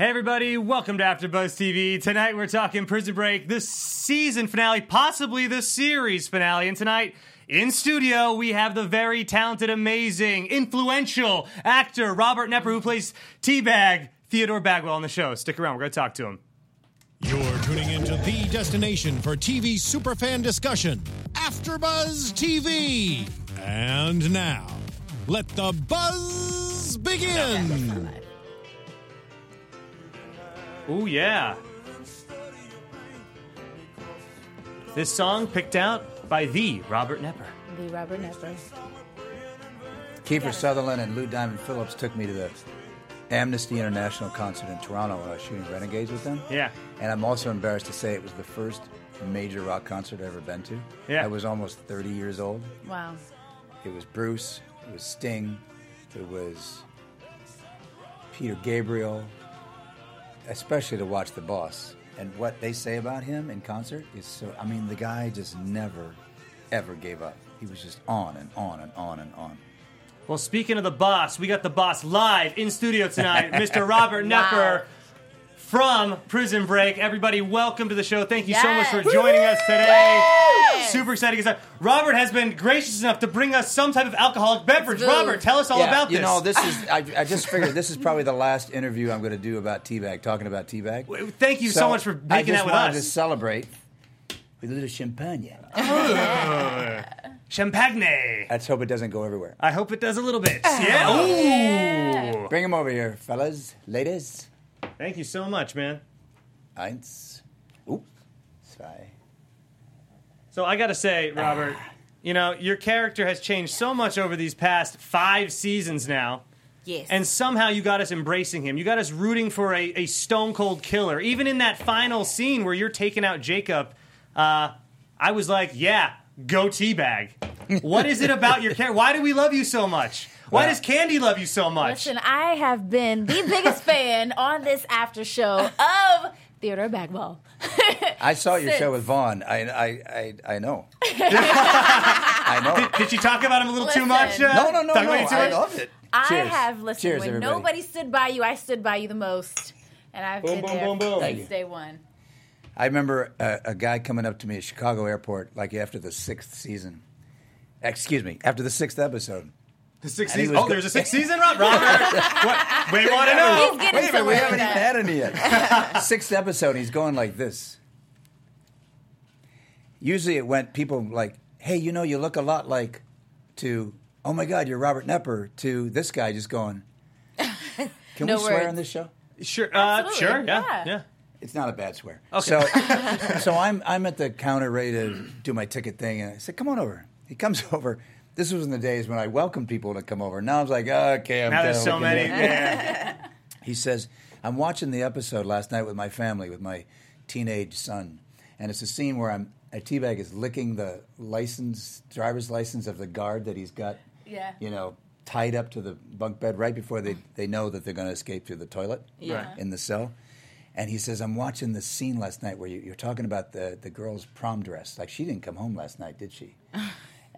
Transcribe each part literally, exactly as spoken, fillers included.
Hey everybody, welcome to AfterBuzz T V. Tonight we're talking Prison Break, the season finale, possibly the series finale. And tonight, in studio, we have the very talented, amazing, influential actor Robert Knepper, who plays T-Bag Theodore Bagwell on the show. Stick around, we're going to talk to him. You're tuning into the destination for T V superfan discussion, AfterBuzz T V. And now, let the buzz begin. Oh, yeah. This song picked out by the Robert Knepper. The Robert Knepper. Kiefer Sutherland and Lou Diamond Phillips took me to the Amnesty International concert in Toronto when I was shooting Renegades with them. Yeah. And I'm also embarrassed to say it was the first major rock concert I've ever been to. Yeah. I was almost thirty years old. Wow. It was Bruce. It was Sting. It was Peter Gabriel. Especially to watch The Boss. And what they say about him in concert is so... I mean, the guy just never, ever gave up. He was just on and on and on and on. Well, speaking of The Boss, we got The Boss live in studio tonight. Mister Robert Knepper wow. from Prison Break. Everybody, welcome to the show. Thank you yes. so much for joining Woo! us today. Woo! Super exciting. Robert has been gracious enough to bring us some type of alcoholic beverage. Ooh. Robert, tell us all yeah, about you this. You know, this is, I, I just figured this is probably the last interview I'm going to do about T-Bag, talking about T-Bag. Thank you so, so much for making that with us. I just wanted to celebrate with a little champagne. Oh. Champagne. Let's hope it doesn't go everywhere. I hope it does a little bit. Oh. Yeah. Ooh. Yeah. Bring them over here, fellas, ladies. Thank you so much, man. Eins. Oop. Zwei. So I gotta say, Robert, ah. you know, your character has changed so much over these past five seasons now. Yes. And somehow you got us embracing him. You got us rooting for a, a stone-cold killer. Even in that final scene where you're taking out Jacob, uh, I was like, yeah, go T-Bag. What is it about your character? Why do we love you so much? Why does Candy love you so much? Listen, I have been the biggest fan on this after show of Theodore Bagwell. I saw your Since. show with Vaughn. I I I, I know. I know. Did, did you talk about him a little Listen. too much? Uh, no, no, no. no. I loved it. I Cheers. have listened. Cheers, when everybody. Nobody stood by you, I stood by you the most. And I've boom, been boom, there boom, boom. since day one. I remember a, a guy coming up to me at Chicago Airport, like after the sixth season. Excuse me, after the sixth episode. The sixth season. Oh, go- there's a sixth season, Robert. What? We want to know. Wait a minute, we haven't even had any yet. Sixth episode, he's going like this. Usually, it went people like, "Hey, you know, you look a lot like," to, "Oh my God, you're Robert Knepper," to this guy just going, "Can no we swear words. on this show?" Sure, uh, sure, yeah. yeah, yeah. It's not a bad swear. Okay. So, so I'm I'm at the counter ready to do my ticket thing, and I said, "Come on over." He comes over. This was in the days when I welcomed people to come over. Now I was like, oh, okay, I'm now there's so many. Yeah. He says, I'm watching the episode last night with my family, with my teenage son, and it's a scene where I'm a T-Bag is licking the license, driver's license of the guard that he's got, yeah. you know, tied up to the bunk bed right before they they know that they're going to escape through the toilet yeah. in the cell. And he says, I'm watching this scene last night where you, you're talking about the the girl's prom dress. Like she didn't come home last night, did she?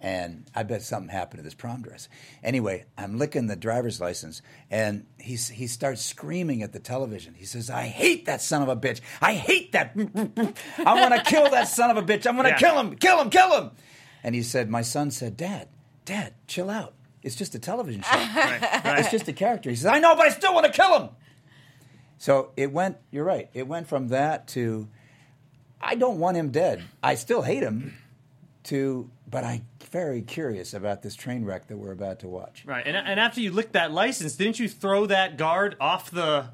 And I bet something happened to this prom dress. Anyway, I'm licking the driver's license, and he he starts screaming at the television. He says, I hate that son of a bitch. I hate that. I want to kill that son of a bitch. I'm going to yeah. kill him, kill him, kill him. And he said, my son said, Dad, Dad, chill out. It's just a television show. Right, right. It's just a character. He says, I know, but I still want to kill him. So it went, you're right, it went from that to, I don't want him dead. I still hate him, to... But I'm very curious about this train wreck that we're about to watch. Right, and and after you licked that license, didn't you throw that guard off the?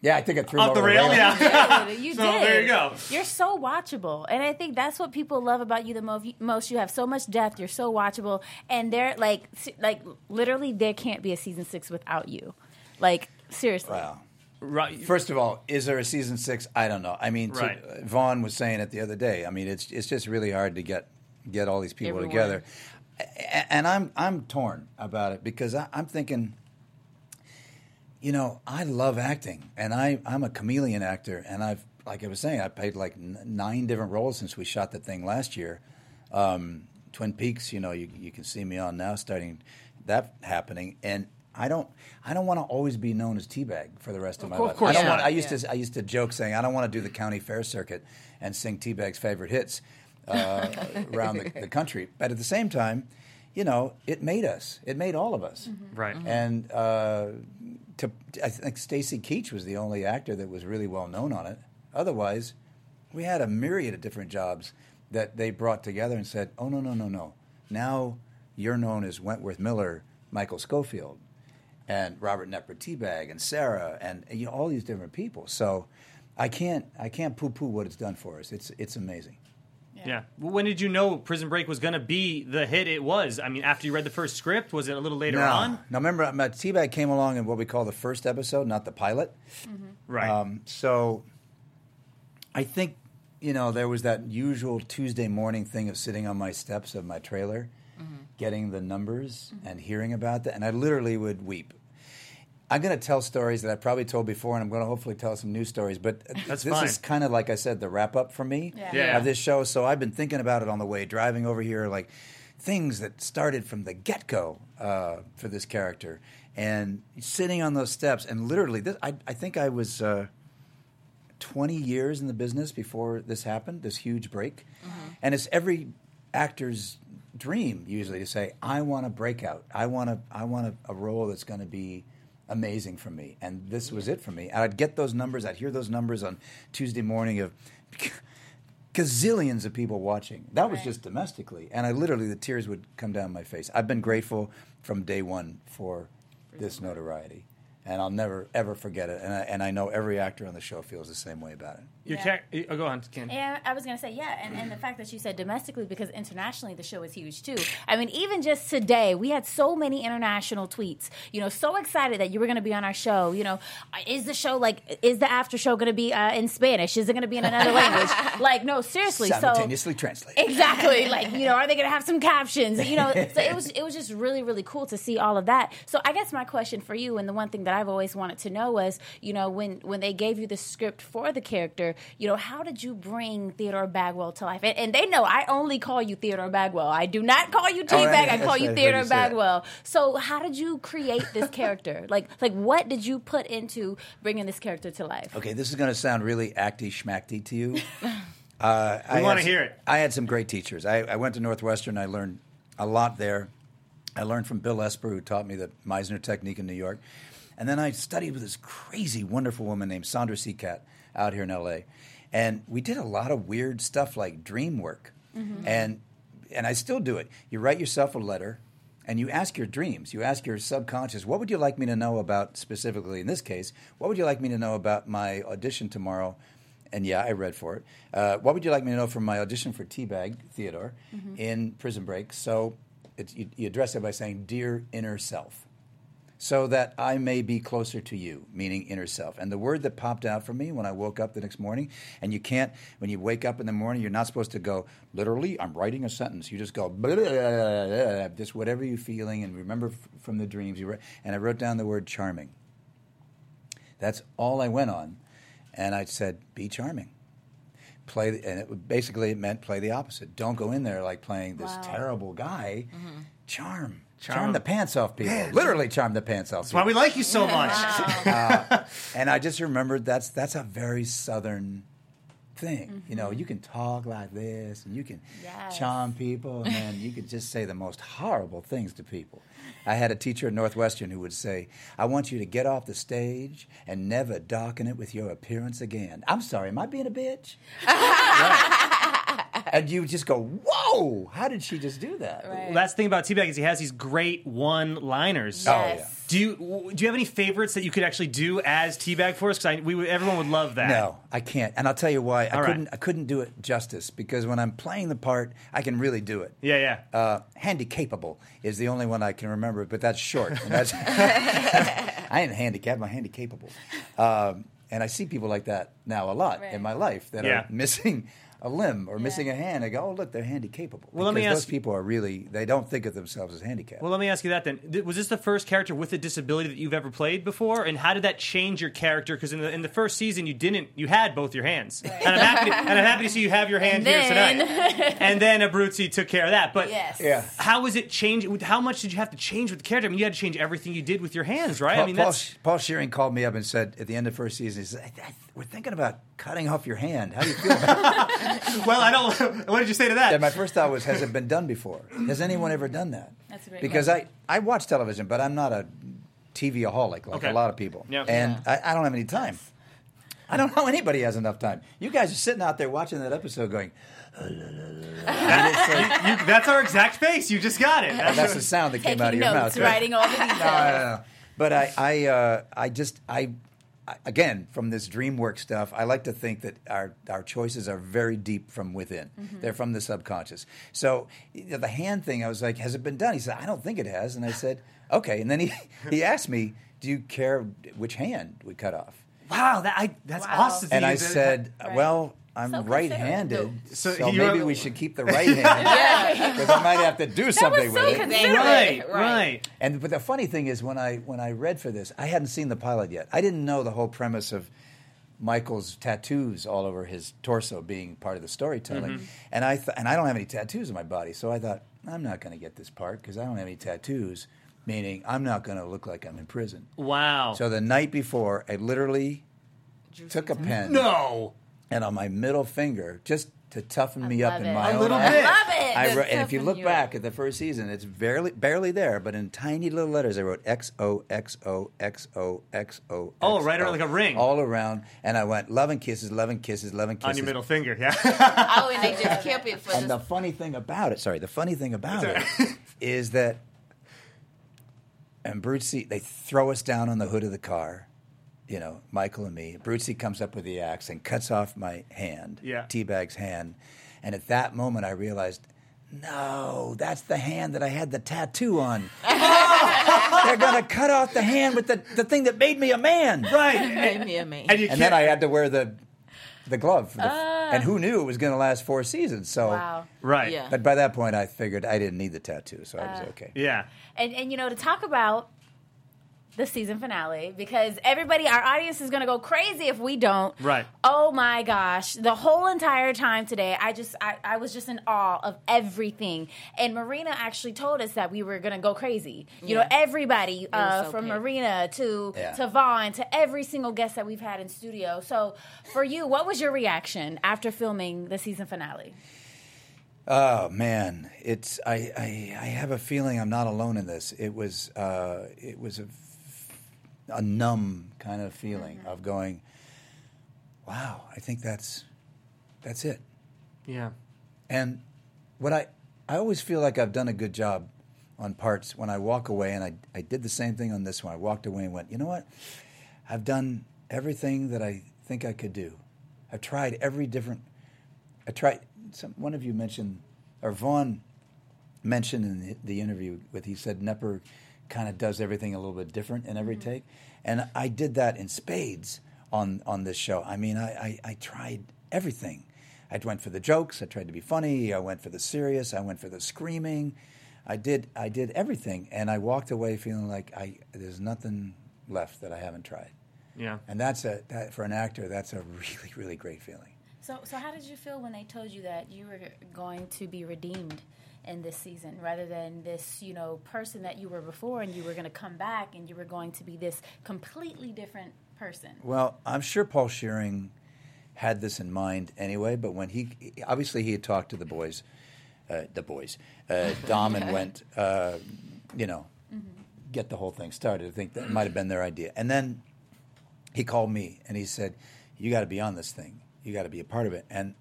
Yeah, I think I threw off him the rail. rail. Yeah, you did. You so did. There you go. You're so watchable, and I think that's what people love about you the most. You have so much depth. You're so watchable, and they're like, like literally, there can't be a season six without you. Like seriously. Wow. Right. First of all, is there a season six? I don't know. I mean, right. to, Vaughn was saying it the other day. I mean, it's it's just really hard to get. Get all these people Everyone. together, and I'm I'm torn about it because I, I'm thinking, you know, I love acting, and I I'm a chameleon actor, and I've like I was saying, I played like n- nine different roles since we shot the thing last year, um, Twin Peaks. You know, you you can see me on now starting that happening, and I don't. I don't want to always be known as Teabag for the rest of, of my course, life. Of course, I, don't yeah. want, I used yeah. to. I used to joke saying I don't want to do the county fair circuit and sing Teabag's favorite hits uh, around the, the country. But at the same time, you know, it made us. It made all of us. Mm-hmm. Right. Mm-hmm. And uh, to, I think Stacey Keach was the only actor that was really well known on it. Otherwise, we had a myriad of different jobs that they brought together and said, "Oh no, no, no, no! Now you're known as Wentworth Miller, Michael Scofield." And Robert Knepper, Teabag, and Sarah, and you know all these different people. So, I can't I can't poo poo what it's done for us. It's it's amazing. Yeah. yeah. Well, when did you know Prison Break was going to be the hit it was? I mean, after you read the first script, was it a little later no. on? Now remember, Teabag came along in what we call the first episode, not the pilot. Mm-hmm. Right. Um, so, I think you know there was that usual Tuesday morning thing of sitting on my steps of my trailer, mm-hmm. getting the numbers mm-hmm. and hearing about that, and I literally would weep. I'm going to tell stories that I've probably told before, and I'm going to hopefully tell some new stories. But That's this fine. is kind of, like I said, the wrap-up for me yeah. Yeah. of this show. So I've been thinking about it on the way, driving over here, like things that started from the get-go uh, for this character. And sitting on those steps, and literally, this, I, I think I was uh, twenty years in the business before this happened, this huge break. Mm-hmm. And it's every actor's dream, usually, to say, I want a breakout. I want a, I want a, a role that's going to be amazing for me, and this was it for me. And I'd get those numbers, I'd hear those numbers on Tuesday morning of gazillions of people watching. That right. was just domestically, and I literally, the tears would come down my face. I've been grateful from day one for this notoriety, and I'll never, ever forget it, and I, and I know every actor on the show feels the same way about it. Your yeah. char- oh, go on, Ken. And I was going to say, yeah, and, and the fact that you said domestically, because internationally the show is huge, too. I mean, even just today, we had so many international tweets. You know, so excited that you were going to be on our show. You know, is the show, like, is the after show going to be uh, in Spanish? Is it going to be in another language? Like, no, seriously. Simultaneously so, translate. Exactly. Like, you know, are they going to have some captions? You know, so it was, it was just really, really cool to see all of that. So I guess my question for you, and the one thing that That I've always wanted to know was, you know, when, when they gave you the script for the character, you know, how did you bring Theodore Bagwell to life? And, and they know I only call you Theodore Bagwell. I do not call you Teabag. Oh, I, I call you Theodore Bagwell. So how did you create this character? Like, like what did you put into bringing this character to life? Okay, this is going to sound really acty schmacty to you. uh, we want to hear it. I had some great teachers. I, I went to Northwestern. I learned a lot there. I learned from Bill Esper, who taught me the Meisner technique in New York. And then I studied with this crazy, wonderful woman named Sandra Seacat out here in L A. And we did a lot of weird stuff like dream work. Mm-hmm. And and I still do it. You write yourself a letter, and you ask your dreams. You ask your subconscious, what would you like me to know about, specifically in this case, what would you like me to know about my audition tomorrow? And, yeah, I read for it. Uh, what would you like me to know from my audition for Teabag, Theodore, mm-hmm. in Prison Break? So it's, you, you address it by saying, dear inner self. So that I may be closer to you, meaning inner self. And the word that popped out for me when I woke up the next morning, and you can't, when you wake up in the morning, you're not supposed to go, literally, I'm writing a sentence. You just go, blah, blah, blah, blah, just whatever you're feeling, and remember f- from the dreams you read. And I wrote down the word charming. That's all I went on. And I said, be charming. Play, the, and it basically it meant play the opposite. Don't go in there like playing this wow. terrible guy. Mm-hmm. Charm. Charm. charm the pants off people. Yeah. Literally charm the pants off people. That's why we like you so much. Wow. uh, and I just remembered that's that's a very Southern thing. Mm-hmm. You know, you can talk like this, and you can yes. charm people, and then you can just say the most horrible things to people. I had a teacher at Northwestern who would say, I want you to get off the stage and never darken it with your appearance again. I'm sorry, am I being a bitch? Right. And you just go, whoa, how did she just do that? Right. Well, that's the thing about Teabag is he has these great one-liners. Yes. Oh, yeah. Do you do you have any favorites that you could actually do as Teabag for us? Because we everyone would love that. No, I can't, and I'll tell you why. All I couldn't. Right. I couldn't do it justice because when I'm playing the part, I can really do it. Yeah, yeah. Uh, handicapable is the only one I can remember, but that's short. And that's I am handicapped. I'm handicapable, um, and I see people like that now a lot right. in my life that yeah. are missing a limb or yeah. missing a hand. I go, oh, look, they're handicapable. Well, let me ask, those people are really, they don't think of themselves as handicapped. Well, let me ask you that then. Was this the first character with a disability that you've ever played before? And how did that change your character? Because in the, in the first season, you didn't, you had both your hands. Right. And, I'm happy to, and I'm happy to see you have your hand then, here tonight. And then Abruzzi took care of that. But yes. yeah. how was it changed? How much did you have to change with the character? I mean, you had to change everything you did with your hands, right? Paul, I mean, Paul, that's... Paul Scheuring called me up and said, at the end of the first season, he said, I, I, we're thinking about cutting off your hand. How do you feel about it? Well, I don't. What did you say to that? Yeah, my first thought was, has it been done before? Has anyone ever done that? That's a great because question. I I watch television, but I'm not a T V-aholic like okay. a lot of people, yeah. and yeah. I, I don't have any time. I don't know anybody has enough time. You guys are sitting out there watching that episode, going. Uh, la, la, la. And it's like, you, you, that's our exact face. You just got it. That's, that's the sound that came out of your notes, mouth. Right? Writing all the details. No, no, no. But I, I, uh, I just, I. Again, from this DreamWorks stuff, I like to think that our, our choices are very deep from within. Mm-hmm. They're from the subconscious. So the hand thing, I was like, has it been done? He said, I don't think it has. And I said, okay. And then he, he asked me, do you care which hand we cut off? Wow, that I, that's wow. awesome. And I said, right. well... I'm so right-handed, so, so maybe we should keep the right hand because yeah. I might have to do something so with it. Right, right. And but the funny thing is, when I when I read for this, I hadn't seen the pilot yet. I didn't know the whole premise of Michael's tattoos all over his torso being part of the storytelling. Mm-hmm. And I th- and I don't have any tattoos on my body, so I thought I'm not going to get this part because I don't have any tattoos. Meaning, I'm not going to look like I'm in prison. Wow. So the night before, I literally took a pen. No. And on my middle finger, just to toughen I me up in it. My a own little bit. I love it. I wrote, and if you look back at the first season, it's barely barely there, but in tiny little letters, I wrote X O X O X O X O X O. Oh, right around like a ring. All around. And I went, love and kisses, love and kisses, love and kisses. On your middle finger, yeah. Oh, and they just kept it for And this. the funny thing about it, sorry, the funny thing about it is that and Abruzzi, they throw us down on the hood of the car. You know, Michael and me, Abruzzi comes up with the axe and cuts off my hand, yeah. Teabag's hand. And at that moment, I realized, no, that's the hand that I had the tattoo on. Oh! They're going to cut off the hand with the, the thing that made me a man. Right. Made me a man. And, and then I had to wear the the glove. For the, uh, and who knew it was going to last four seasons. So wow. Right. Yeah. But by that point, I figured I didn't need the tattoo, so uh, I was okay. Yeah. And And, you know, to talk about... the season finale, because everybody, our audience is going to go crazy if we don't. Right. Oh, my gosh. The whole entire time today, I just, I, I was just in awe of everything. And Marina actually told us that we were going to go crazy. You yeah. know, everybody, uh, so from painful. Marina to, yeah. to Vaughn, to every single guest that we've had in studio. So, for you, what was your reaction after filming the season finale? Oh man, it's, I, I, I have a feeling I'm not alone in this. It was, uh, it was a a numb kind of feeling mm-hmm. of going, wow, I think that's that's it. Yeah. And what I I always feel like I've done a good job on parts when I walk away, and I, I did the same thing on this one. I walked away and went, you know what? I've done everything that I think I could do. I've tried every different... I tried... Some, one of you mentioned, or Vaughn mentioned in the, the interview with, he said, Knepper... kind of does everything a little bit different in every mm-hmm. take. And I did that in spades on, on this show. I mean, I, I, I tried everything. I went for the jokes. I tried to be funny. I went for the serious. I went for the screaming. I did I did everything. And I walked away feeling like I there's nothing left that I haven't tried. Yeah. And that's a that, for an actor, that's a really, really great feeling. So, so how did you feel when they told you that you were going to be redeemed in this season, rather than this, you know, person that you were before, and you were going to come back, and you were going to be this completely different person? Well, I'm sure Paul Scheuring had this in mind anyway, but when he, obviously he had talked to the boys, uh, the boys, uh, Dom and went, uh, you know, mm-hmm. get the whole thing started. I think that might have been their idea. And then he called me, and he said, you got to be on this thing. You got to be a part of it. And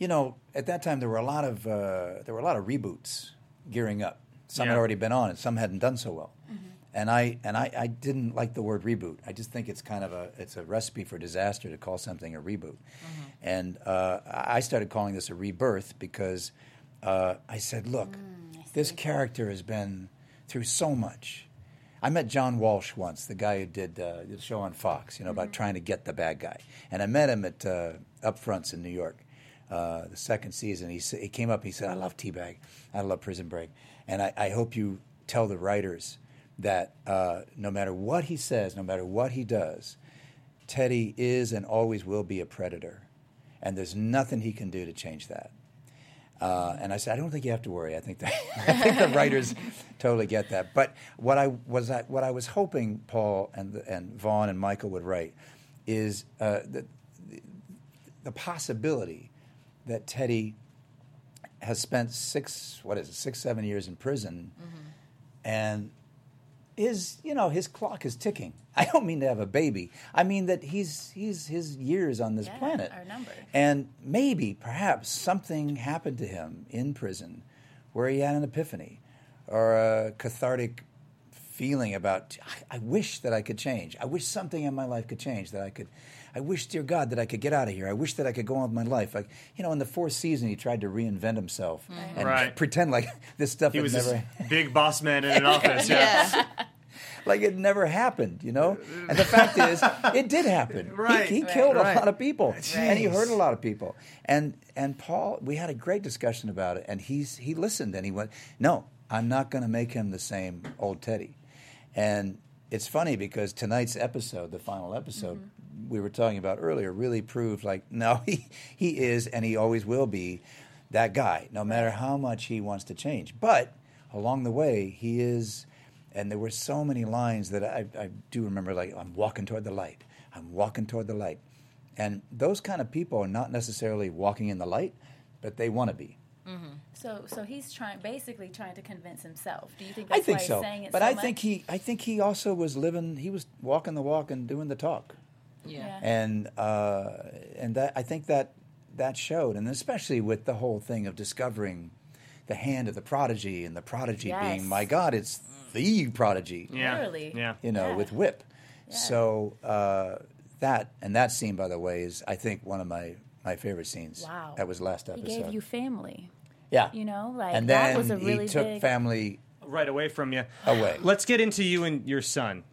you know, at that time there were a lot of uh, there were a lot of reboots gearing up. Some yeah. had already been on, and some hadn't done so well. Mm-hmm. And I and I, I didn't like the word reboot. I just think it's kind of a it's a recipe for disaster to call something a reboot. Mm-hmm. And uh, I started calling this a rebirth because uh, I said, look, mm, I this character has been through so much. I met John Walsh once, the guy who did uh, the show on Fox, you know, mm-hmm. about trying to get the bad guy. And I met him at uh, Upfronts in New York, uh, the second season. He, he came up and he said, I love Teabag. I love Prison Break. And I, I hope you tell the writers that uh, no matter what he says, no matter what he does, Teddy is and always will be a predator. And there's nothing he can do to change that. Uh, and I said, I don't think you have to worry. I think, that, I think the writers totally get that. But what I was what I was hoping Paul and and Vaughn and Michael would write is uh, the, the possibility that Teddy has spent six what is it six seven years in prison, mm-hmm. and his you know his clock is ticking. I don't mean to have a baby. I mean that he's he's his years on this yeah, planet are numbered. And maybe, perhaps, something happened to him in prison where he had an epiphany or a cathartic feeling about, I, I wish that I could change. I wish something in my life could change, that I could, I wish, dear God, that I could get out of here. I wish that I could go on with my life. Like, you know, in the fourth season, he tried to reinvent himself right. and right. pretend like this stuff he had was never... this big boss man in an office, yeah. yeah. Like it never happened, you know? And the fact is, it did happen. Right. He, he right. killed right. a lot of people. Jeez. And he hurt a lot of people. And and Paul, we had a great discussion about it, and he's he listened and he went, no, I'm not going to make him the same old Teddy. And it's funny because tonight's episode, the final episode mm-hmm. we were talking about earlier, really proved like, no, he, he is and he always will be that guy, no matter how much he wants to change. But along the way, he is... And there were so many lines that I, I do remember, like, I'm walking toward the light. I'm walking toward the light. And those kind of people are not necessarily walking in the light, but they want to be. Mm-hmm. So so he's trying, basically trying to convince himself. Do you think that's I think why so. He's saying it but so I much? Think he, I think he also was living, he was walking the walk and doing the talk. Yeah. yeah. And uh, and that I think that that showed, and especially with the whole thing of discovering the hand of the prodigy, and the prodigy yes. being, my God, it's the prodigy. Yeah. Really? Yeah. You know, yeah. with Whip. Yeah. So uh, that, and that scene, by the way, is, I think, one of my, my favorite scenes. Wow. That was last episode. He gave you family. Yeah. You know, like, and that was a really he took big... family... Right away from you. Away. Let's get into you and your son,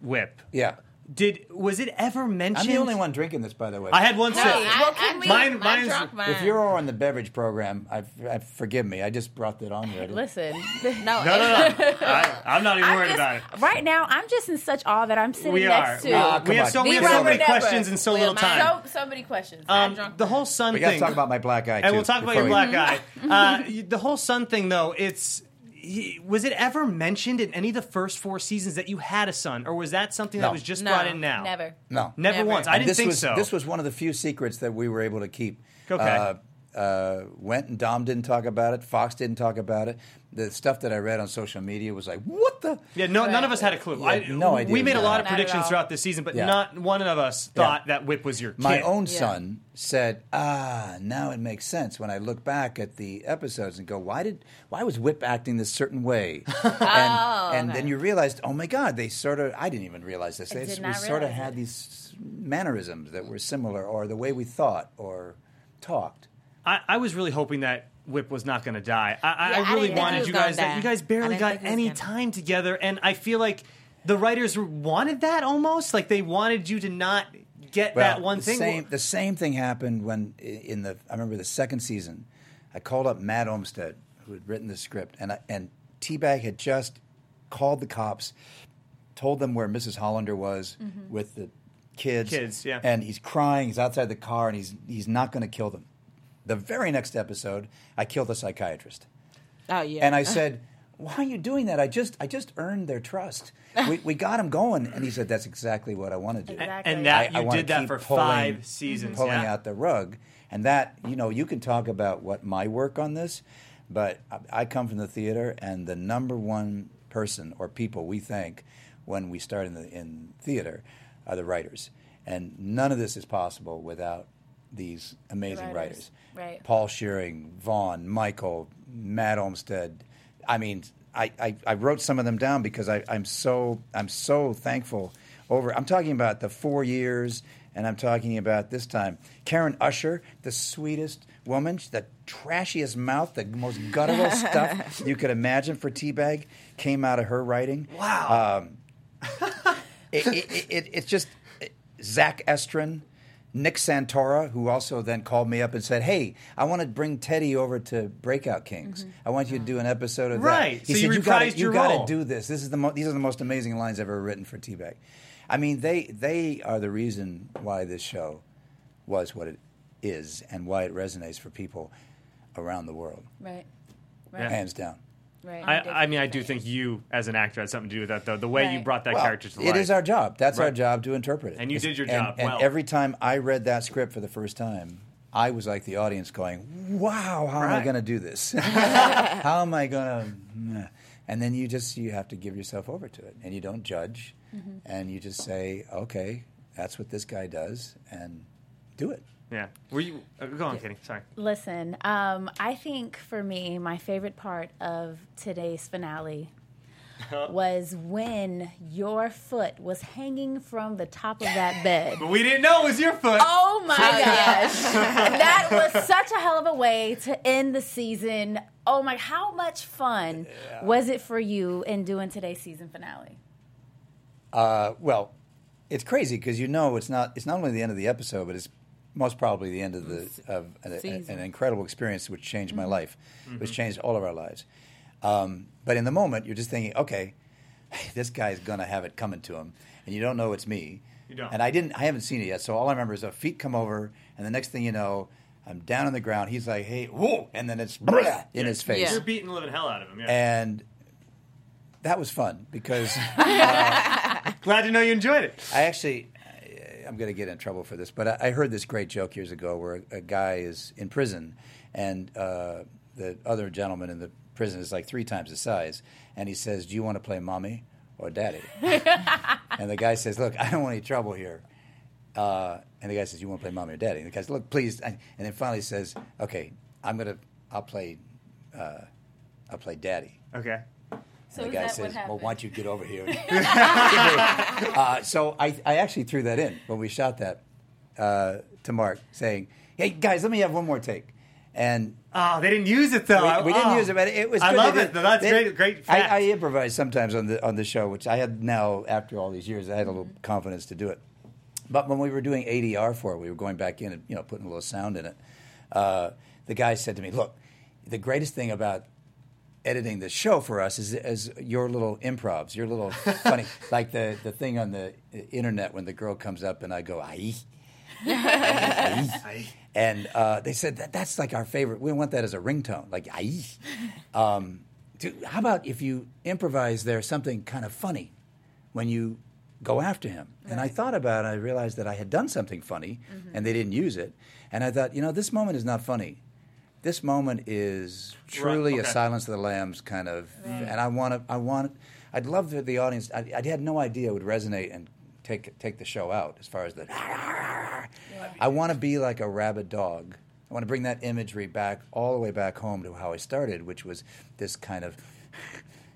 Whip. Yeah. Did was it ever mentioned? I'm the only one drinking this, by the way. I had one sip. No, well, can we? Mine, mine's, drunk mine. If you're on the beverage program, I, I forgive me. I just brought that on here. Listen, no, no, no, no. I, I'm not even I'm worried just, about it. Right now, I'm just in such awe that I'm sitting we next are. to. Uh, we have so, we have so many questions in so little time. So, so many questions. Um, drunk the whole sun we thing. We got to talk about my black eye. And too, we'll talk about your we... black eye. Uh, the whole sun thing, though, it's. He, was it ever mentioned in any of the first four seasons that you had a son, or was that something no. that was just no, brought in now? Never, no, never, never. once. I and didn't this think was, so. This was one of the few secrets that we were able to keep. Okay, uh, uh, Went and Dom didn't talk about it. Fox didn't talk about it. The stuff that I read on social media was like, "What the?" Yeah, no, right. none of us had a clue. Yeah, I, no idea. We made a lot of not predictions throughout this season, but yeah. not one of us thought yeah. that Whip was your kid. My own yeah. son said, "Ah, now it makes sense." When I look back at the episodes and go, "Why did? Why was Whip acting this certain way?" and oh, and okay. then you realized, "Oh my God, they sort of." I didn't even realize this. They we sort of it. had these mannerisms that were similar, or the way we thought or talked. I, I was really hoping that Whip was not going to die. I, yeah, I really I wanted you guys. That. You guys barely got any time together, and I feel like the writers wanted that almost. Like they wanted you to not get well, that one the thing. Same, the same thing happened when in the. I remember the second season. I called up Matt Olmsted, who had written the script, and I, and Teabag had just called the cops, told them where Missus Hollander was mm-hmm. with the kids. Kids, yeah. And he's crying. He's outside the car, and he's he's not going to kill them. The very next episode, I killed a psychiatrist. Oh, yeah. And I said, why are you doing that? I just I just earned their trust. We we got them going. And he said, that's exactly what I want to do. Exactly. And that I, you I did that for pulling, five seasons. Pulling yeah. out the rug. And that, you know, you can talk about what my work on this, but I, I come from the theater, and the number one person or people we thank when we start in, the, in theater are the writers. And none of this is possible without these amazing writers. writers. Right. Paul Scheuring, Vaughn, Michael, Matt Olmsted. I mean, I, I, I wrote some of them down because I, I'm so I'm so thankful over I'm talking about the four years And I'm talking about this time Karen Usher, the sweetest woman, the trashiest mouth, the most guttural stuff you could imagine for Teabag came out of her writing. Wow. Um, it, it, it, it's just it, Zach Estrin, Nick Santora, who also then called me up and said, hey, I want to bring Teddy over to Breakout Kings. Mm-hmm. I want you to do an episode of right. that. He so said, you, you gotta, you gotta do this. This is the mo- these are the most amazing lines I've ever written for Teabag. I mean, they they are the reason why this show was what it is and why it resonates for people around the world. Right. right. Yeah. Hands down. Right. I, I mean, I do think you, as an actor, had something to do with that, though. The way right. you brought that well, character to life. It is our job. That's right. our job to interpret it. And you it's, did your job and, well. And every time I read that script for the first time, I was like the audience going, wow, how right. am I going to do this? How am I going to... And then you just, you have to give yourself over to it. And you don't judge. Mm-hmm. And you just say, okay, that's what this guy does, and do it. Yeah. Were you uh, go on, Katie. Sorry. Listen, um, I think for me, my favorite part of today's finale was when your foot was hanging from the top of that bed. But we didn't know it was your foot. Oh my gosh. That was such a hell of a way to end the season. Oh my, how much fun yeah. was it for you in doing today's season finale? Uh, well, it's crazy because you know it's not it's not only the end of the episode, but it's most probably the end of the of an, a, an incredible experience which changed mm-hmm. my life, mm-hmm. which changed all of our lives. Um, but in the moment, you're just thinking, okay, this guy's gonna have it coming to him, and you don't know it's me. You don't. And I didn't, I haven't seen it yet, so all I remember is a feet come over, and the next thing you know, I'm down on the ground. He's like, hey, whoa, and then it's yeah. in his face. Yeah. You're beating the living hell out of him. Yeah. And that was fun because uh, glad to know you enjoyed it. I actually. I'm going to get in trouble for this, but I heard this great joke years ago where a guy is in prison, and uh, the other gentleman in the prison is like three times the size, and he says, do you want to play mommy or daddy? And the guy says, look, I don't want any trouble here. Uh, and the guy says, you want to play mommy or daddy? And the guy says, look, please. And then finally says, okay, I'm going to, I'll play, uh, I'll play daddy. Okay. So the guy says, well, why don't you get over here? uh, so I, I actually threw that in when we shot that uh, to Mark, saying, hey, guys, let me have one more take. And oh, they didn't use it, though. We, we didn't oh. use it, but it was good. I love it, though. That's they, great. great fact. I, I improvise sometimes on the on the show, which I had now, after all these years, I had a little confidence to do it. But when we were doing A D R for it, we were going back in and you know putting a little sound in it. Uh, the guy said to me, look, the greatest thing about editing the show for us is, is your little improvs, your little funny, like the, the thing on the internet when the girl comes up and I go, aye. aye, aye. And uh, they said, that that's like our favorite. We want that as a ringtone, like aye. Um, dude, how about if you improvise there something kind of funny when you go after him? Right. And I thought about it, I realized that I had done something funny mm-hmm. and they didn't use it. And I thought, you know, this moment is not funny. This moment is truly right, okay. a Silence of the Lambs kind of, right. and I want to, I want, I'd love to, the audience. I, I had no idea it would resonate and take take the show out as far as the. Yeah. I want to be like a rabid dog. I want to bring that imagery back all the way back home to how I started, which was this kind of,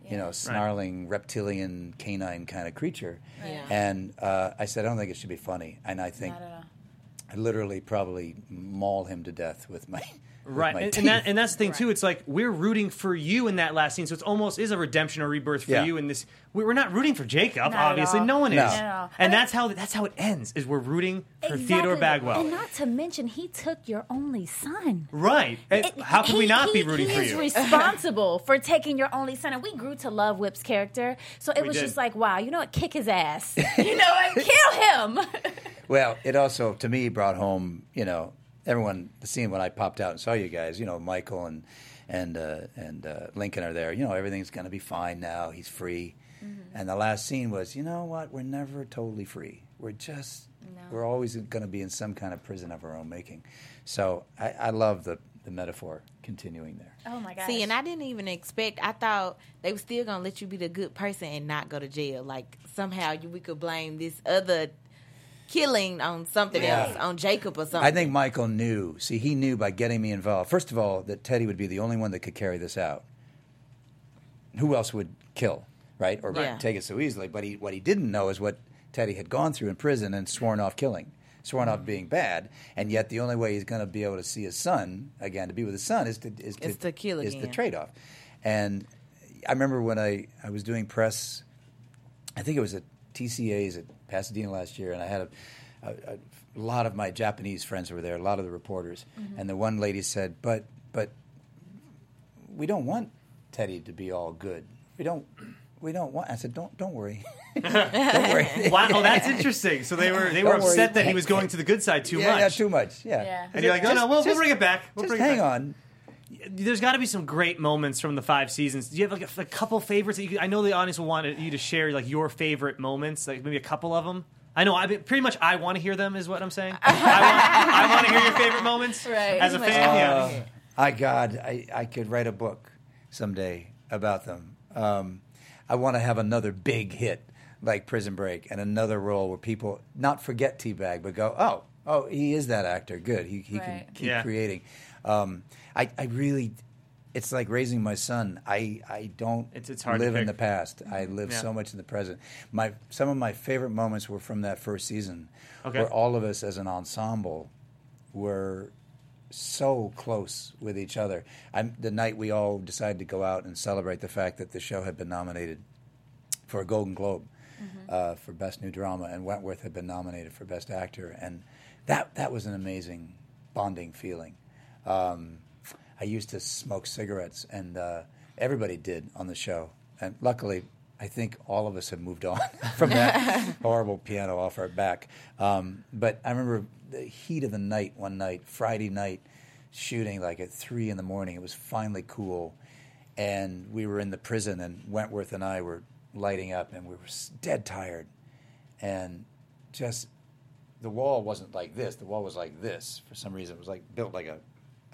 yeah. you know, snarling right. reptilian canine kind of creature. Yeah. And uh, I said, I don't think it should be funny, and I think I literally probably maul him to death with my. Right, and, and, that, and that's the thing, right. too. It's like we're rooting for you in that last scene, so it's almost is a redemption or rebirth for yeah. you in this. We're not rooting for Jacob, not obviously. No one no. is. And I mean, that's how that's how it ends, is we're rooting for exactly. Theodore Bagwell. And not to mention, he took your only son. Right. It, how can he, we not he, be rooting for you? He is responsible for taking your only son. And we grew to love Whip's character, so it we was did. just like, wow, you know what, kick his ass. You know what, kill him. Well, it also, to me, brought home, you know, everyone, the scene when I popped out and saw you guys, you know, Michael and and uh, and uh, Lincoln are there. You know, everything's going to be fine now. He's free. Mm-hmm. And the last scene was, you know what? We're never totally free. We're just, no. we're always going to be in some kind of prison of our own making. So I, I love the, the metaphor continuing there. Oh, my gosh. See, and I didn't even expect, I thought they were still going to let you be the good person and not go to jail. Like, somehow you, we could blame this other killing on something yeah. else, on Jacob or something. I think Michael knew. See, he knew by getting me involved, first of all, that Teddy would be the only one that could carry this out. Who else would kill, right? Or yeah. take it so easily. But he, what he didn't know is what Teddy had gone through in prison and sworn off killing. so we're not being bad. And yet the only way he's going to be able to see his son again, to be with his son, is to is it's to tequila is again. The trade-off. And I remember when I, I was doing press, I think it was at T C A's at Pasadena last year, and I had a, a, a lot of my Japanese friends were there, a lot of the reporters, mm-hmm. and the one lady said, "But but we don't want Teddy to be all good. We don't." We don't want. I said, don't don't worry. don't worry. Wow, oh, that's interesting. So they were they were don't upset worry. that he was going to the good side too yeah, much. Yeah, too much. Yeah. yeah. And you're like, no, no, we'll, just, we'll bring it back. We'll just bring hang it back. on. There's got to be some great moments from the five seasons. Do you have like a, a couple favorites that you could, I know the audience will want you to share, like your favorite moments, like maybe a couple of them. I know. I mean, pretty much, I want to hear them. Is what I'm saying. I, want, I want to hear your favorite moments right. as a fan. Uh, yeah. I God, I I could write a book someday about them. Um, I want to have another big hit like Prison Break and another role where people not forget T-Bag but go, oh, oh, he is that actor. Good. He, he right. can keep yeah. creating. Um, I, I really, it's like raising my son. I, I don't it's, it's hard live in the past. I live yeah. so much in the present. My Some of my favorite moments were from that first season okay. where all of us as an ensemble were so close with each other. I'm, the night we all decided to go out and celebrate the fact that the show had been nominated for a Golden Globe mm-hmm. uh, for Best New Drama, and Wentworth had been nominated for Best Actor, and that that was an amazing bonding feeling. Um, I used to smoke cigarettes, and uh, everybody did on the show, and luckily I think all of us have moved on from that horrible piano off our back. Um, but I remember the heat of the night one night, Friday night, shooting like at three in the morning. It was finally cool. And we were in the prison, and Wentworth and I were lighting up, and we were dead tired. And just the wall wasn't like this. The wall was like this. For some reason, it was like built like a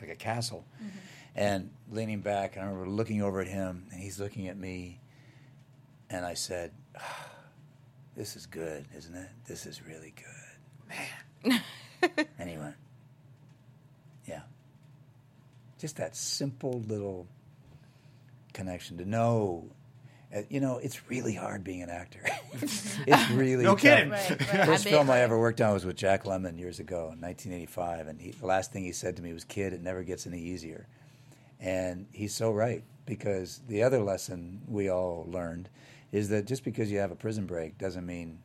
like a castle. Mm-hmm. And leaning back, and I remember looking over at him, and he's looking at me. And I said, oh, this is good, isn't it? This is really good. Man. And he went, yeah. Just that simple little connection to know. Uh, you know, it's really hard being an actor. It's really no tough. Kidding. Right, right. First I film I ever worked on was with Jack Lemmon years ago in nineteen eighty-five. And he, the last thing he said to me was, kid, it never gets any easier. And he's so right. Because the other lesson we all learned is that just because you have a prison break doesn't mean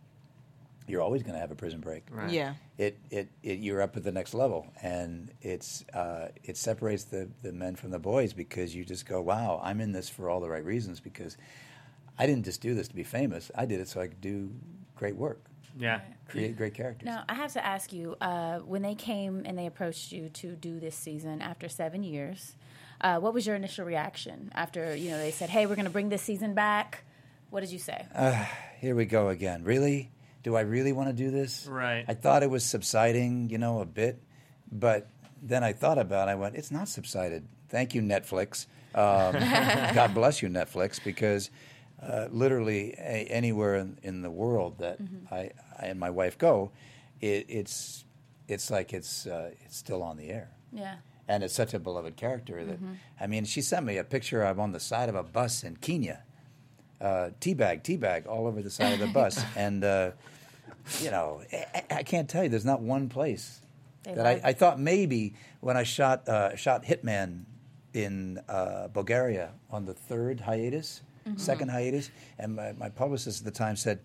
you're always going to have a prison break. Right. Yeah, it, it it you're up at the next level, and it's uh, it separates the, the men from the boys, because you just go, wow, I'm in this for all the right reasons, because I didn't just do this to be famous. I did it so I could do great work. Yeah, create great characters. Now, I have to ask you, uh, when they came and they approached you to do this season after seven years. Uh, what was your initial reaction after, you know, they said, hey, we're going to bring this season back? What did you say? Uh, here we go again. Really? Do I really want to do this? Right. I thought it was subsiding, you know, a bit. But then I thought about it. I went, it's not subsided. Thank you, Netflix. Um, God bless you, Netflix, because uh, literally a- anywhere in, in the world that mm-hmm. I, I and my wife go, it, it's it's like it's uh, it's still on the air. Yeah. And it's such a beloved character that, mm-hmm. I mean, she sent me a picture. I'm on the side of a bus in Kenya. Uh, teabag, teabag, all over the side of the bus. And, uh, you know, I, I can't tell you, there's not one place they that I, I thought maybe when I shot uh, shot Hitman in uh, Bulgaria on the third hiatus, mm-hmm. second hiatus, and my, my publicist at the time said,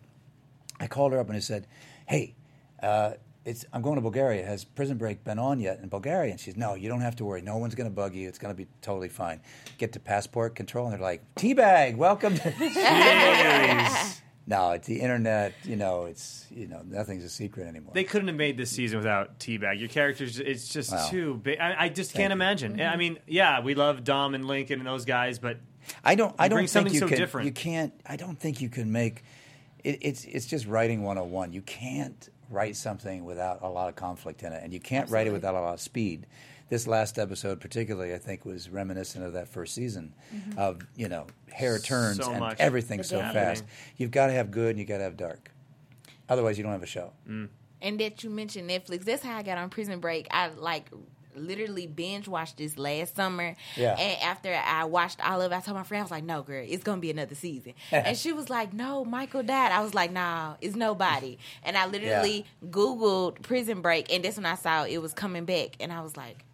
I called her up and I said, hey, uh, It's, I'm going to Bulgaria. Has Prison Break been on yet in Bulgaria? And she's, no, you don't have to worry. No one's going to bug you. It's going to be totally fine. Get to passport control, and they're like, T-Bag, welcome to the No, it's the internet. You know, it's, you know, nothing's a secret anymore. They couldn't have made this season without T-Bag. Your characters, it's just wow. too big. I, I just can't Thank imagine. You. I mean, yeah, we love Dom and Lincoln and those guys, but I don't, I don't think you so can, different. You can't, I don't think you can make, it, it's, it's just writing one oh one. You can't write something without a lot of conflict in it, and you can't Absolutely. write it without a lot of speed. This last episode particularly, I think, was reminiscent of that first season mm-hmm. of, you know, hair turns so and much. everything so fast. You've got to have good and you've got to have dark. Otherwise, you don't have a show. Mm. And that you mentioned Netflix, that's how I got on Prison Break. I, like, literally binge watched this last summer. Yeah. And after I watched all of it, I told my friend, I was like, no, girl, it's going to be another season. And she was like, no, Michael died. I was like, nah, it's nobody. And I literally yeah. Googled Prison Break, and that's when I saw it was coming back. And I was like,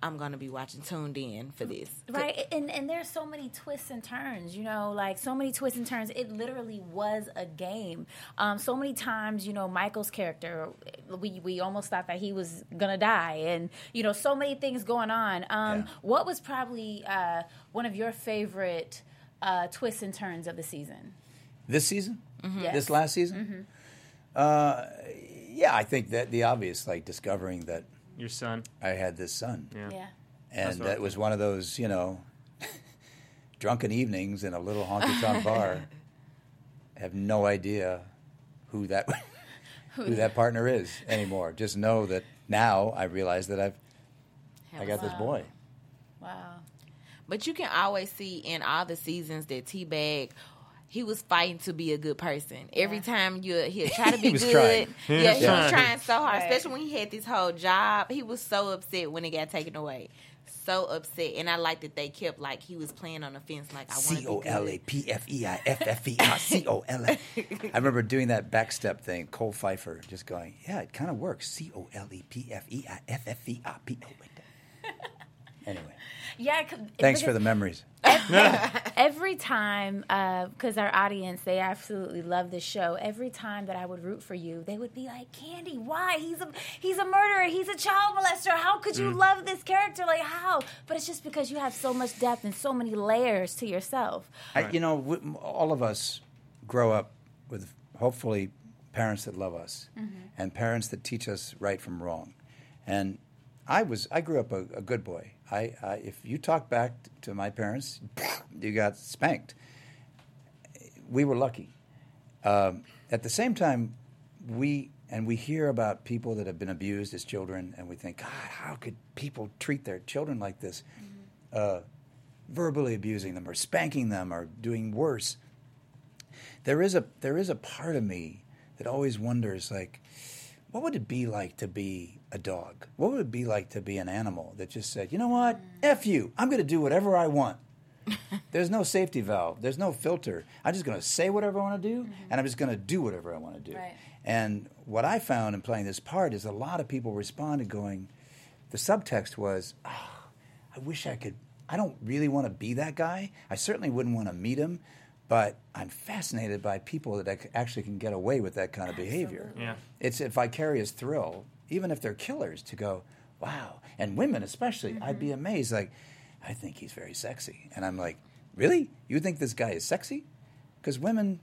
I'm going to be watching Tuned In for this. Right, and and there's so many twists and turns, you know, like so many twists and turns. It literally was a game. Um, so many times, you know, Michael's character, we, we almost thought that he was going to die. And, you know, so many things going on. Um, yeah. What was probably uh, one of your favorite uh, twists and turns of the season? This season? Mm-hmm. Yes. This last season? Mm-hmm. Uh, yeah, I think that the obvious, like discovering that your son. I had this son. Yeah. yeah. And that was one of those, you know, drunken evenings in a little honky-tonk bar. I have no idea who that who that partner is anymore. Just know that now I realize that I've Hell I got wow. this boy. Wow. But you can always see in all the seasons that T-Bag, he was fighting to be a good person. Every yeah. time you he'll try to be good. Trying. Yeah, yeah, he was trying so hard. Right. Especially when he had this whole job. He was so upset when it got taken away. So upset. And I like that they kept, like, he was playing on the fence, like, I want to be good. C O L A P F E I F F E R C O L A. I remember doing that backstep thing, Cole Pfeiffer, just going, yeah, it kind of works. C O L E P F E I F F E R P O L A. Anyway. Yeah. Thanks for the memories. Every time, because uh, our audience, they absolutely love this show. Every time that I would root for you, they would be like, Candy, why? He's a he's a murderer. He's a child molester. How could you mm. love this character? Like, how? But it's just because you have so much depth and so many layers to yourself. I, you know, we, all of us grow up with, hopefully, parents that love us mm-hmm. and parents that teach us right from wrong. And I was I grew up a, a good boy. I, I, if you talk back to my parents, you got spanked. We were lucky. Um, at the same time, we and we hear about people that have been abused as children, and we think, God, how could people treat their children like this? Uh, verbally abusing them, or spanking them, or doing worse. There is a there is a part of me that always wonders, like, what would it be like to be a dog? What would it be like to be an animal that just said, you know what, mm. F you, I'm going to do whatever I want. There's no safety valve. There's no filter. I'm just going to say whatever I want to do, mm-hmm. and I'm just going to do whatever I want to do. Right. And what I found in playing this part is a lot of people responded going, the subtext was, oh, I wish I could, I don't really want to be that guy. I certainly wouldn't want to meet him, but I'm fascinated by people that actually can get away with that kind of behavior. Yeah. It's a vicarious thrill, even if they're killers, to go, wow. And women especially, mm-hmm. I'd be amazed. Like, I think he's very sexy. And I'm like, really? You think this guy is sexy? Because women...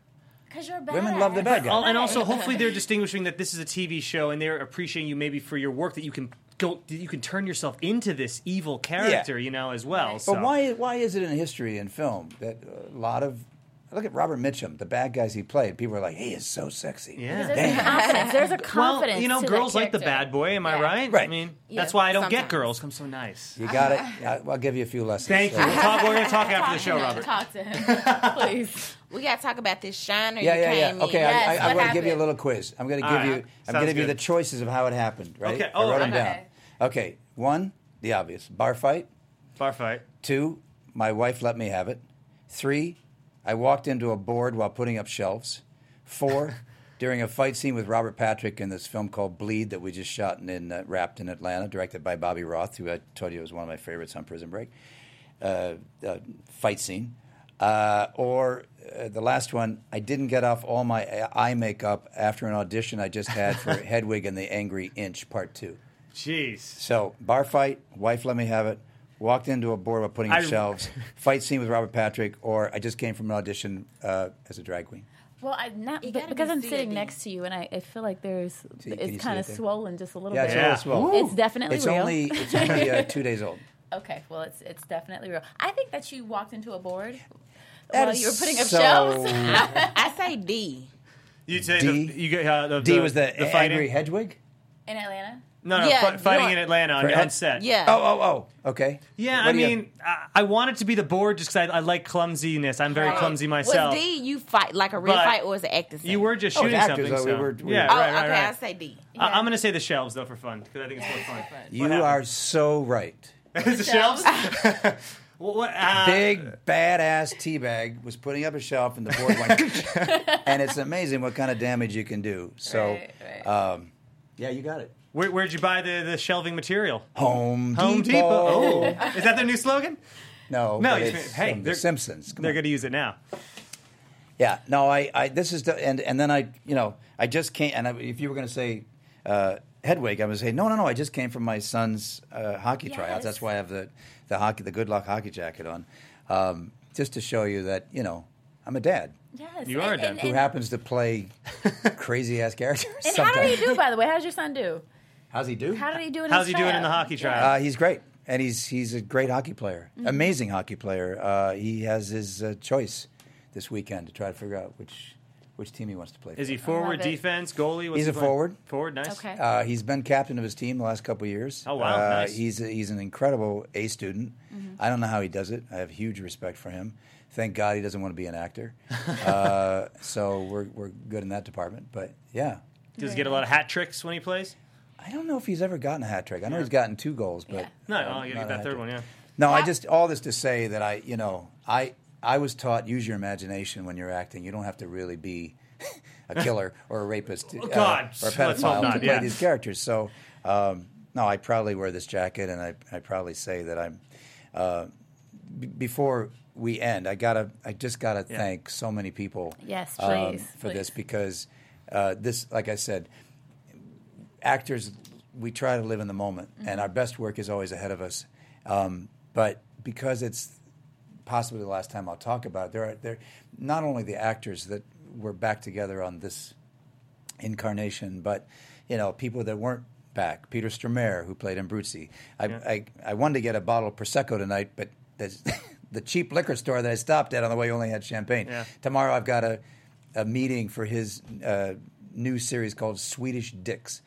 Because you're bad. Women love the bad guy. And also, hopefully they're distinguishing that this is a T V show and they're appreciating you maybe for your work, that you can go, you can turn yourself into this evil character, yeah. you know, as well. Right. So. But why, why is it in history and film that a lot of... Look at Robert Mitchum, the bad guys he played. People are like, he is so sexy. Yeah. There's a confidence. There's a confidence. Well, you know, to girls that like the bad boy, am yeah. I right? Right. I mean, yeah, that's why I don't sometimes. get girls. I'm so nice. You got it. I'll give you a few lessons. Thank so. you. We'll talk, we're going to talk after the show, Robert. Talk to him, please. We got to talk about this shiner yeah, you yeah, came yeah. Okay, in. Okay, I, I, I want to give you a little quiz. I'm going to give right. you I'm going to give you the choices of how it happened, right? Okay. Oh, I wrote okay. them down. Okay, one, the obvious. Bar fight. Bar fight. Two, my wife let me have it. Three, I walked into a board while putting up shelves. Four, during a fight scene with Robert Patrick in this film called Bleed that we just shot and in, uh, wrapped in Atlanta, directed by Bobby Roth, who I told you was one of my favorites on Prison Break. Uh, uh, fight scene. Uh, or uh, the last one, I didn't get off all my eye makeup after an audition I just had for Hedwig and the Angry Inch Part two. Jeez. So, bar fight, wife let me have it. Walked into a board while putting up I, shelves, fight scene with Robert Patrick, or I just came from an audition uh, as a drag queen. Well, I'm not but because I'm sitting next to you, and I, I feel like there's so you, it's kind of swollen just a little yeah, bit. It's yeah, it's swollen. It's definitely it's real. Only, it's only uh, two days old. Okay, well, it's it's definitely real. I think that you walked into a board that while you were putting up so shelves. I, I say D. You say D. The, you get, uh, the, D was the, the angry Hedwig in Atlanta. No, no, yeah, f- fighting in Atlanta on, on set. Yeah. Oh, oh, oh. Okay. Yeah, what I mean, I, I want it to be the board just because I, I like clumsiness. I'm very right. clumsy myself. Well, D, you fight like a real but fight, or was it acting? You were just shooting oh, something. So. We were, we yeah, were. Oh, right, right, okay, right. I'll say D. Yeah. I, I'm going to say the shelves, though, for fun, because I think it's more fun. You are so right. The shelves? What, what, uh, big badass teabag was putting up a shelf and the board went, and it's amazing what kind of damage you can do. So, right, right. Um, yeah, you got it. Where, where'd you buy the, the shelving material? Home, Home Depot. Depot. Oh. Is that their new slogan? No, no. It's, it's, hey, the Simpsons. Come they're going to use it now. Yeah. No, I. I this is the, and and then I. You know, I just can't. And I, if you were going to say. Uh, Headwake, I would say, no, no, no, I just came from my son's uh, hockey yes. tryouts. That's why I have the, the hockey, the Good Luck hockey jacket on, um, just to show you that, you know, I'm a dad. Yes. You and, are a dad. And, and, who happens to play crazy-ass characters And sometimes. How did he do, by the way? How does your son do? How's he do? How did he do in How's his he tryout? doing in the hockey tryout? Uh, he's great, and he's he's a great hockey player, mm-hmm. amazing hockey player. Uh, he has his uh, choice this weekend to try to figure out which... Which team he wants to play for. Is he forward, defense, goalie? What's he's he a playing? forward. Forward, nice. Okay. Uh, he's been captain of his team the last couple of years. Oh, wow, uh, nice. He's, a, he's an incredible A student. Mm-hmm. I don't know how he does it. I have huge respect for him. Thank God he doesn't want to be an actor. uh, so we're we're good in that department. But, yeah. Does he get a lot of hat tricks when he plays? I don't know if he's ever gotten a hat trick. I know yeah. he's gotten two goals. but yeah. No, um, I'll get that third trick. one, yeah. No, yeah. I just, all this to say that I, you know, I... I was taught, use your imagination when you're acting. You don't have to really be a killer or a rapist oh, God. Uh, or a pedophile not, to play yeah. these characters. So, um, no, I proudly wear this jacket, and I, I proudly say that I'm. Uh, b- before we end, I gotta, I just gotta yeah. thank so many people. Yes, please, um, for please. this because uh, this, like I said, actors, we try to live in the moment, mm-hmm. and our best work is always ahead of us. Um, but because it's possibly the last time I'll talk about it. There are there not only the actors that were back together on this incarnation, but you know people that weren't back. Peter Stramer, who played Abruzzi. I, yeah. I I wanted to get a bottle of Prosecco tonight, but the cheap liquor store that I stopped at on the way only had champagne. Yeah. Tomorrow I've got a a meeting for his uh, new series called Swedish Dicks.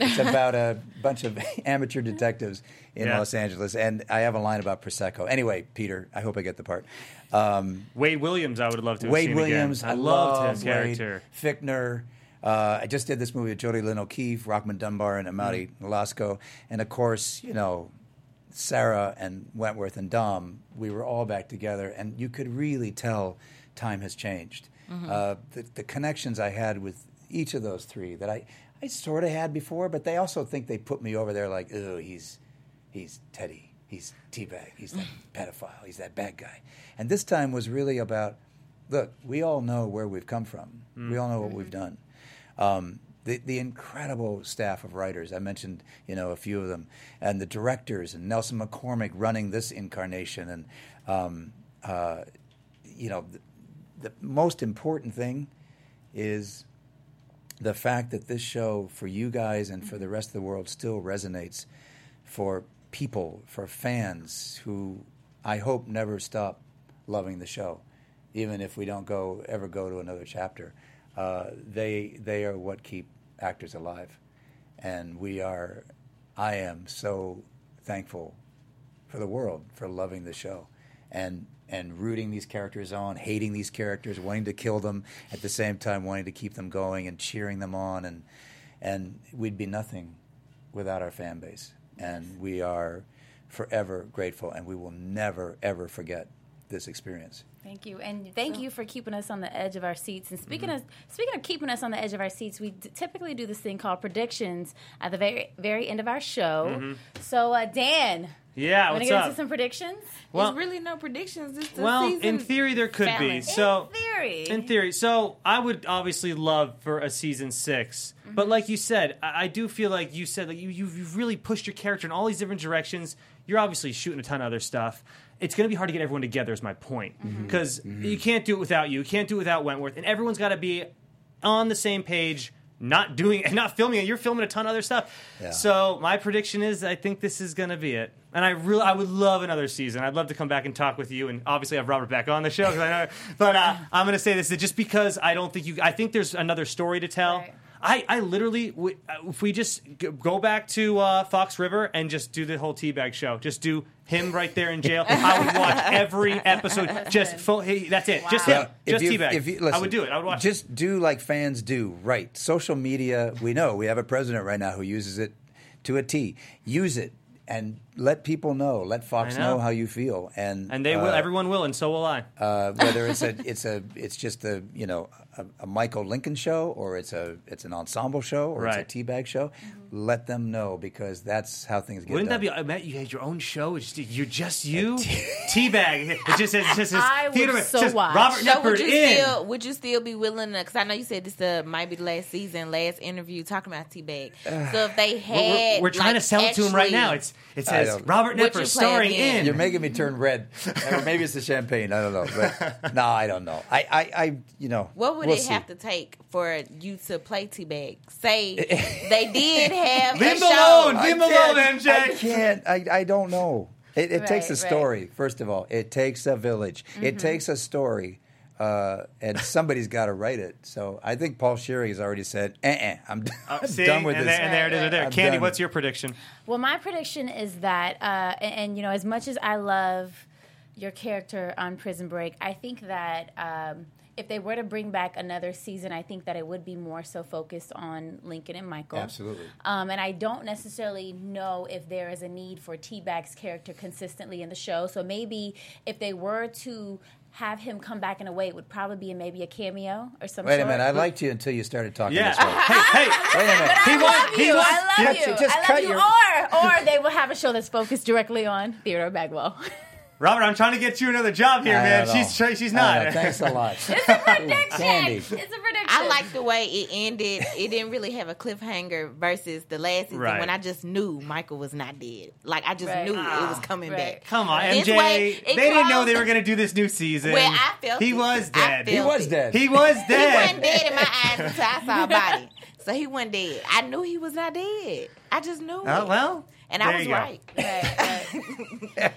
It's about a bunch of amateur detectives in yeah. Los Angeles, and I have a line about Prosecco. Anyway, Peter, I hope I get the part. Um, Wade Williams, I would love to have Wade seen Williams, again. I, I loved his character. Wade, Fichtner. Uh, I just did this movie with Jodie Lynn O'Keefe, Rockman Dunbar, and Amaury mm-hmm. Nolasco. And, of course, you know, Sarah and Wentworth and Dom, we were all back together, and you could really tell time has changed. Mm-hmm. Uh, the, the connections I had with each of those three that I... I sort of had before, but they also think they put me over there like, oh, he's he's Teddy, he's Teabag, he's that pedophile, he's that bad guy. And this time was really about, look, we all know where we've come from. Mm. We all know what we've done. Um, the, the incredible staff of writers, I mentioned, you know, a few of them, and the directors, and Nelson McCormick running this incarnation. And, um, uh, you know, the, the most important thing is... the fact that this show, for you guys and for the rest of the world, still resonates for people, for fans who I hope never stop loving the show, even if we don't go ever go to another chapter. Uh, they they are what keep actors alive, and we are. I am so thankful for the world for loving the show, and. and rooting these characters on, hating these characters, wanting to kill them, at the same time wanting to keep them going and cheering them on. And and we'd be nothing without our fan base. And we are forever grateful, and we will never, ever forget this experience. Thank you. And thank you for keeping us on the edge of our seats. And speaking mm-hmm. of speaking of keeping us on the edge of our seats, we d- typically do this thing called predictions at the very very end of our show. Mm-hmm. So, uh, Dan... Yeah, what's up? Want to get into some predictions? Well, there's really no predictions. This well, season in theory, there could balance. be. So, in theory. In theory. So, I would obviously love for a season six. Mm-hmm. But like you said, I, I do feel like you said like you, you've, you've really pushed your character in all these different directions. You're obviously shooting a ton of other stuff. It's going to be hard to get everyone together is my point. Because mm-hmm. mm-hmm. you can't do it without you. You can't do it without Wentworth. And everyone's got to be on the same page. Not doing it, not filming it. You're filming a ton of other stuff. Yeah. So my prediction is, I think this is going to be it. And I really, I would love another season. I'd love to come back and talk with you, and obviously have Robert back on the show. Cause I know, but uh, I'm going to say this just because I don't think you. I think there's another story to tell. Right. I, I literally, we, if we just go back to uh, Fox River and just do the whole teabag show, just do him right there in jail, I would watch every episode. That's just full, hey, that's it. Wow. Just him. Well, just you, teabag. You, listen, I would do it. I would watch just it. Do like fans do. Right. Social media, we know. We have a president right now who uses it to a T. Use it. And let people know. Let Fox know. know how you feel, and and they uh, will. Everyone will, and so will I. Uh, whether it's a, it's a, it's just a, you know, a, a Michael Lincoln show, or it's a, it's an ensemble show, or right. it's a teabag show. Mm-hmm. Let them know, because that's how things get. Wouldn't done. that be? I mean, you had your own show. It's just, you're just you. Te- teabag. It just says. It just says. I theater, would so just watch. Robert so Knepper in. Still, would you still be willing? Because I know you said this uh, might be the last season, last interview talking about teabag. Uh, so if they had, we're, we're, we're trying like, to sell it to him right now. It's it says. Robert Knepper starring in. You're making me turn red. Or maybe it's the champagne. I don't know. But no, I don't know. I, I, I you know. What would we'll it see. have to take for you to play teabag? Say they did have leave a show. Leave him alone. Leave him alone, M J. I can't. I, I don't know. It, it right, takes a story, right. first of all. It takes a village. Mm-hmm. It takes a story. Uh, and somebody's got to write it. So I think Paul Scheuring has already said, uh-uh, I'm, d- oh, see, I'm done with and this. There, and there it is. Right there. I'm Candy, done. What's your prediction? Well, my prediction is that, uh, and, and, you know, as much as I love your character on Prison Break, I think that um, if they were to bring back another season, I think that it would be more so focused on Lincoln and Michael. Absolutely. Um, and I don't necessarily know if there is a need for T-Bag's character consistently in the show. So maybe if they were to have him come back in a way, it would probably be maybe a cameo or something. Wait sort. a minute, I liked you until you started talking yeah. this way. hey, hey, wait a minute. He wants you. I love you. I love you. I love you. Your... Or, or they will have a show that's focused directly on Theodore Bagwell. Robert, I'm trying to get you another job here, I man. She's she's not. Thanks a lot. It's a prediction. Candy. It's a prediction. I like the way it ended. It didn't really have a cliffhanger versus the last season right. when I just knew Michael was not dead. Like, I just right. knew ah, it was coming right. back. Come on, M J. Way, they closed. didn't know they were going to do this new season. Well, I felt he it. was dead. He was dead. He was dead. He wasn't dead in my eyes until I saw a body. So he wasn't dead. I knew he was not dead. I just knew oh, it. well. And there I was right. right,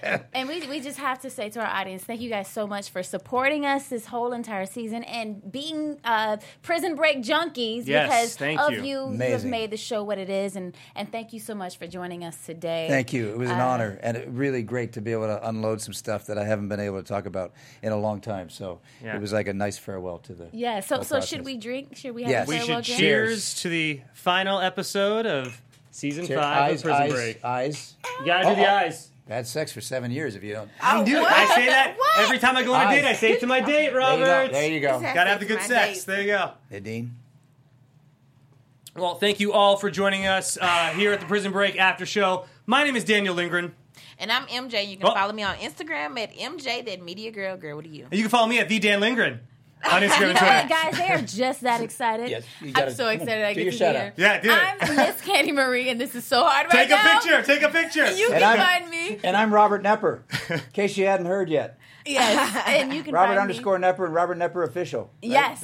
right. And we we just have to say to our audience, thank you guys so much for supporting us this whole entire season and being uh, Prison Break junkies yes, because thank of you. You, you have made the show what it is. And, and thank you so much for joining us today. Thank you. It was an uh, honor and really great to be able to unload some stuff that I haven't been able to talk about in a long time. So yeah. it was like a nice farewell to the Yeah, so so process. Should we drink? Should we have yes. a farewell drink? We should cheers to the final episode of Season Cheer, five eyes, of Prison eyes, Break. Eyes. You gotta do oh, the eyes. Bad sex for seven years if you don't. I do. What? I say that what? every time I go on eyes. a date. I say it to my date, Robert. There you go. There you go. Gotta have the good sex. Date. There you go. Nadine. Well, thank you all for joining us uh, here at the Prison Break After Show. My name is Daniel Lindgren. And I'm M J. You can oh. follow me on Instagram at M J, that media girl, girl with you. And you can follow me at the Dan Lindgren. On Instagram and Twitter. Guys, they are just that excited. Yes, I'm so excited I get to be here. Yeah, do it. I'm Miss Candy Marie, and this is so hard right now. Take a picture. Take a picture. You and can I'm, find me. And I'm Robert Knepper, in case you hadn't heard yet. Yes, and you can Robert find underscore me. Knepper and Robert Knepper official. Right? Yes,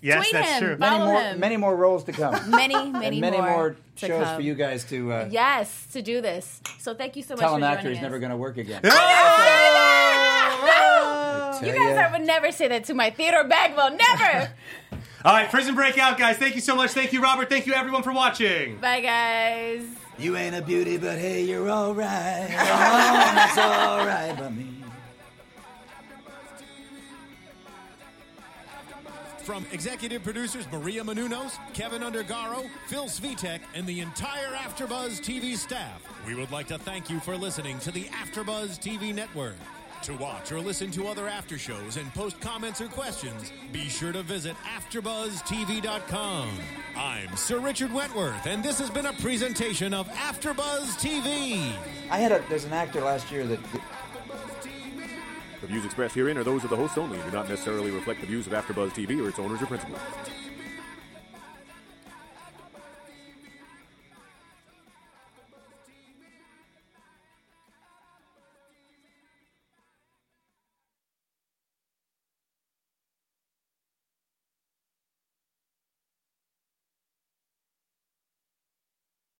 yes, Tweet that's him, true. Many more, him. many more roles to come. Many, many, and many more, more shows come. for you guys to. Uh, yes, to do this. So thank you so much. Tell an actor he's never going to work again. You guys, I would never say that to my Theodore Bagwell. Never. All right, Prison Break out, guys. Thank you so much. Thank you, Robert. Thank you, everyone, for watching. Bye, guys. You ain't a beauty, but hey, you're all right. Oh, that's all right by me. From executive producers Maria Menounos, Kevin Undergaro, Phil Svitek, and the entire AfterBuzz T V staff, we would like to thank you for listening to the AfterBuzz T V network. To watch or listen to other after shows and post comments or questions, be sure to visit after buzz t v dot com. I'm Sir Richard Wentworth, and this has been a presentation of AfterBuzz T V. I had a there's an actor last year that. The views expressed herein are those of the hosts only and do not necessarily reflect the views of AfterBuzz T V or its owners or principals.